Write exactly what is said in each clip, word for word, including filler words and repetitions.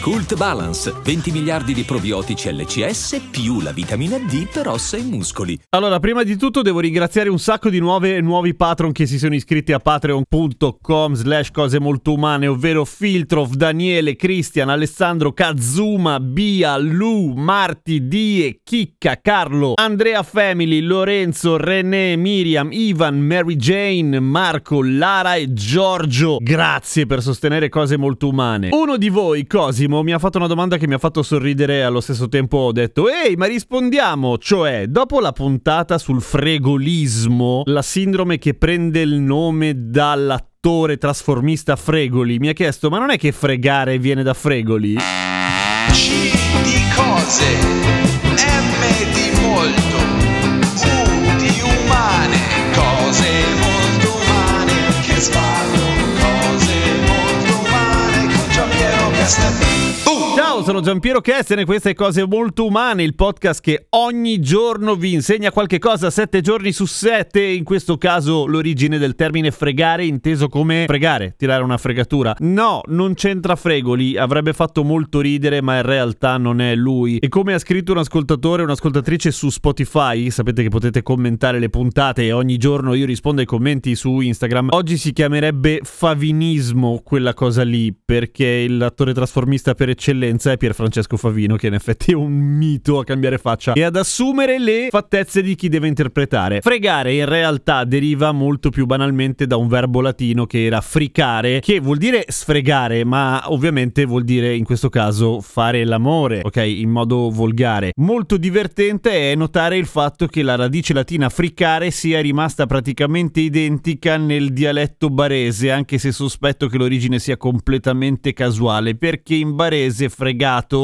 Cult Balance, venti miliardi di probiotici L C S più la vitamina D per ossa e muscoli. Allora, prima di tutto devo ringraziare un sacco di nuove nuovi patron che si sono iscritti a patreon.com slash cose molto umane, ovvero Filtrov, Daniele, Cristian, Alessandro, Kazuma, Bia, Lu, Marti, Die, Chicca, Carlo, Andrea Family, Lorenzo, René, Miriam, Ivan, Mary Jane, Marco, Lara e Giorgio. Grazie per sostenere Cose Molto Umane. Uno di voi, Cose, mi ha fatto una domanda che mi ha fatto sorridere. Allo stesso tempo ho detto: ehi, ma rispondiamo! Cioè, dopo la puntata sul fregolismo, la sindrome che prende il nome dall'attore trasformista Fregoli, mi ha chiesto: ma non è che fregare viene da Fregoli? C di cose, M di molto, U di umane, cose molto umane che sbaglio. Ciao, sono Gianpiero Kesten e queste Cose Molto Umane, il podcast che ogni giorno vi insegna qualche cosa, sette giorni su sette. In questo caso l'origine del termine fregare, inteso come fregare, tirare una fregatura. No, non c'entra Fregoli, avrebbe fatto molto ridere, ma in realtà non è lui. E come ha scritto un ascoltatore, un'ascoltatrice su Spotify, sapete che potete commentare le puntate e ogni giorno io rispondo ai commenti su Instagram, oggi si chiamerebbe favinismo quella cosa lì, perché l'attore trasformista per eccellenza è Pier Francesco Favino, che in effetti è un mito a cambiare faccia e ad assumere le fattezze di chi deve interpretare. Fregare in realtà deriva molto più banalmente da un verbo latino che era fricare, che vuol dire sfregare, ma ovviamente vuol dire in questo caso fare l'amore, ok, in modo volgare. Molto divertente è notare il fatto che la radice latina fricare sia rimasta praticamente identica nel dialetto barese, anche se sospetto che l'origine sia completamente casuale, perché in barese fregato,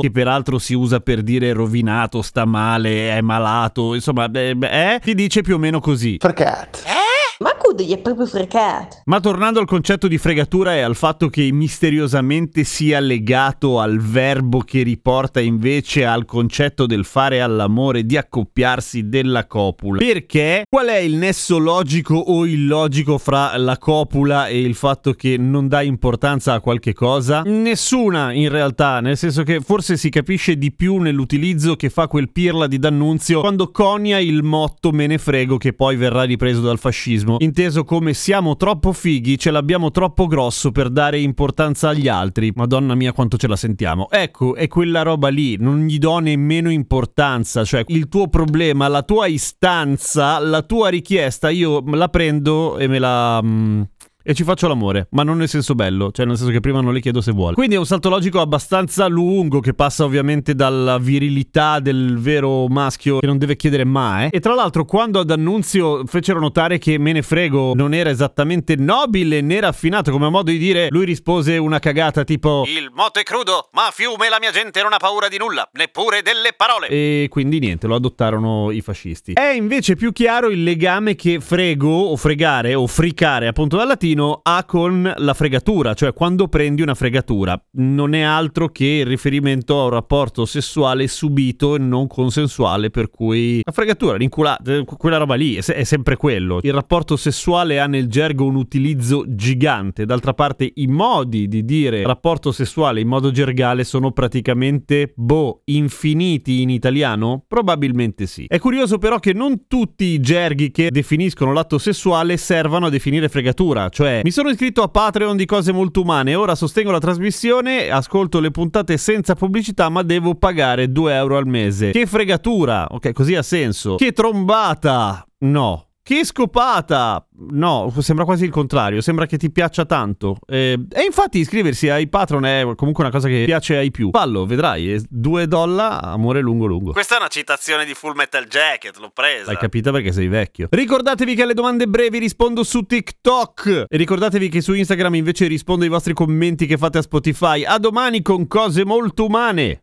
che peraltro si usa per dire rovinato, sta male, è malato, insomma, beh, beh, eh, si dice più o meno così. Fregato. Eh? Ma Cud gli è proprio fregato. Ma tornando al concetto di fregatura e al fatto che misteriosamente sia legato al verbo che riporta invece al concetto del fare all'amore, di accoppiarsi, della copula. Perché? Qual è il nesso logico o illogico fra la copula e il fatto che non dà importanza a qualche cosa? Nessuna, in realtà, nel senso che forse si capisce di più nell'utilizzo che fa quel pirla di D'Annunzio quando conia il motto "me ne frego", che poi verrà ripreso dal fascismo, inteso come siamo troppo fighi, ce l'abbiamo troppo grosso per dare importanza agli altri. Madonna mia quanto ce la sentiamo. Ecco, è quella roba lì, non gli do nemmeno importanza, cioè il tuo problema, la tua istanza, la tua richiesta, io la prendo e me la... Mm... e ci faccio l'amore, ma non nel senso bello, cioè nel senso che prima non le chiedo se vuole. Quindi è un salto logico abbastanza lungo, che passa ovviamente dalla virilità del vero maschio che non deve chiedere mai. E tra l'altro quando ad Annunzio fecero notare che "me ne frego" non era esattamente nobile né raffinato come modo di dire, lui rispose una cagata tipo: "Il motto è crudo, ma a fiume la mia gente non ha paura di nulla, neppure delle parole". E quindi niente, lo adottarono i fascisti. È invece più chiaro il legame che frego o fregare o fricare, appunto dal latino, ha con la fregatura, cioè quando prendi una fregatura. Non è altro che il riferimento a un rapporto sessuale subito e non consensuale, per cui la fregatura, l'inculata, quella roba lì è, se- è sempre quello. Il rapporto sessuale ha nel gergo un utilizzo gigante, d'altra parte i modi di dire rapporto sessuale in modo gergale sono praticamente, boh, infiniti in italiano? Probabilmente sì. È curioso però che non tutti i gerghi che definiscono l'atto sessuale servano a definire fregatura, cioè Cioè, mi sono iscritto a Patreon di Cose Molto Umane, ora sostengo la trasmissione, ascolto le puntate senza pubblicità, ma devo pagare due euro al mese. Che fregatura! Ok, così ha senso. Che trombata! No. Che scopata! No, sembra quasi il contrario, sembra che ti piaccia tanto. Eh, e infatti iscriversi ai Patreon è comunque una cosa che piace ai più. Fallo, vedrai, due dollari, amore lungo lungo. Questa è una citazione di Full Metal Jacket, l'ho presa. L'hai capita perché sei vecchio. Ricordatevi che alle domande brevi rispondo su TikTok. E ricordatevi che su Instagram invece rispondo ai vostri commenti che fate a Spotify. A domani con Cose Molto Umane!